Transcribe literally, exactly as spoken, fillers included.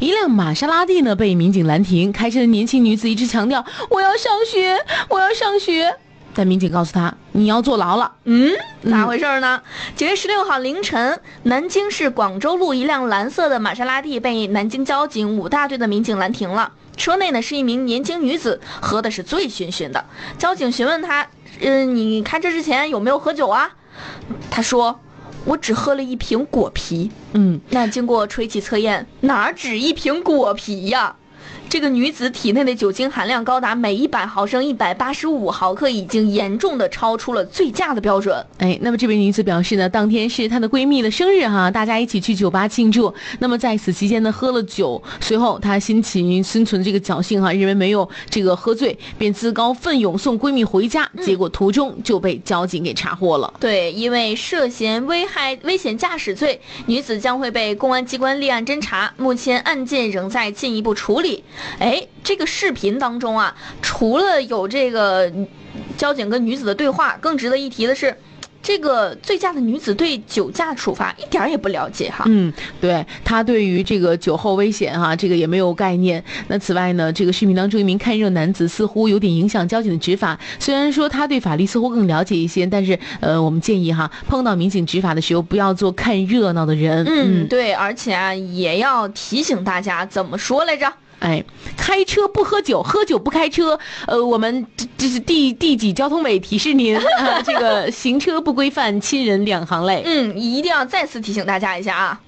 一辆玛莎拉蒂呢被民警拦停，开车的年轻女子一直强调我要上学，我要上学。但民警告诉他，你要坐牢了。嗯，咋回事呢？九月十六号凌晨，南京市广州路一辆蓝色的玛莎拉蒂被南京交警五大队的民警拦停了。车内呢是一名年轻女子，喝的是醉醺醺的。交警询问她，嗯、呃，你开车之前有没有喝酒啊？她说，我只喝了一瓶果啤。嗯，那经过吹气测验，哪只一瓶果啤呀？这个女子体内的酒精含量高达每一百毫升一百八十五毫克，已经严重的超出了醉驾的标准。哎，那么这位女子表示呢，当天是她的闺蜜的生日哈，大家一起去酒吧庆祝。那么在此期间呢，喝了酒，随后她心情心存这个侥幸哈，认为没有这个喝醉，便自告奋勇送闺蜜回家，嗯、结果途中就被交警给查获了。对，因为涉嫌危害危险驾驶罪，女子将会被公安机关立案侦查，目前案件仍在进一步处理。哎，这个视频当中啊，除了有这个交警跟女子的对话，更值得一提的是，这个醉驾的女子对酒驾处罚一点也不了解哈。嗯，对，她对于这个酒后危险哈，这个也没有概念。那此外呢，这个视频当中一名看热男子似乎有点影响交警的执法。虽然说他对法律似乎更了解一些，但是呃，我们建议哈，碰到民警执法的时候不要做看热闹的人。嗯，嗯对，而且啊，也要提醒大家怎么说来着。哎，开车不喝酒，喝酒不开车。呃，我们这是第第几交通委提示您啊，这个行车不规范，亲人两行泪。嗯，一定要再次提醒大家一下啊。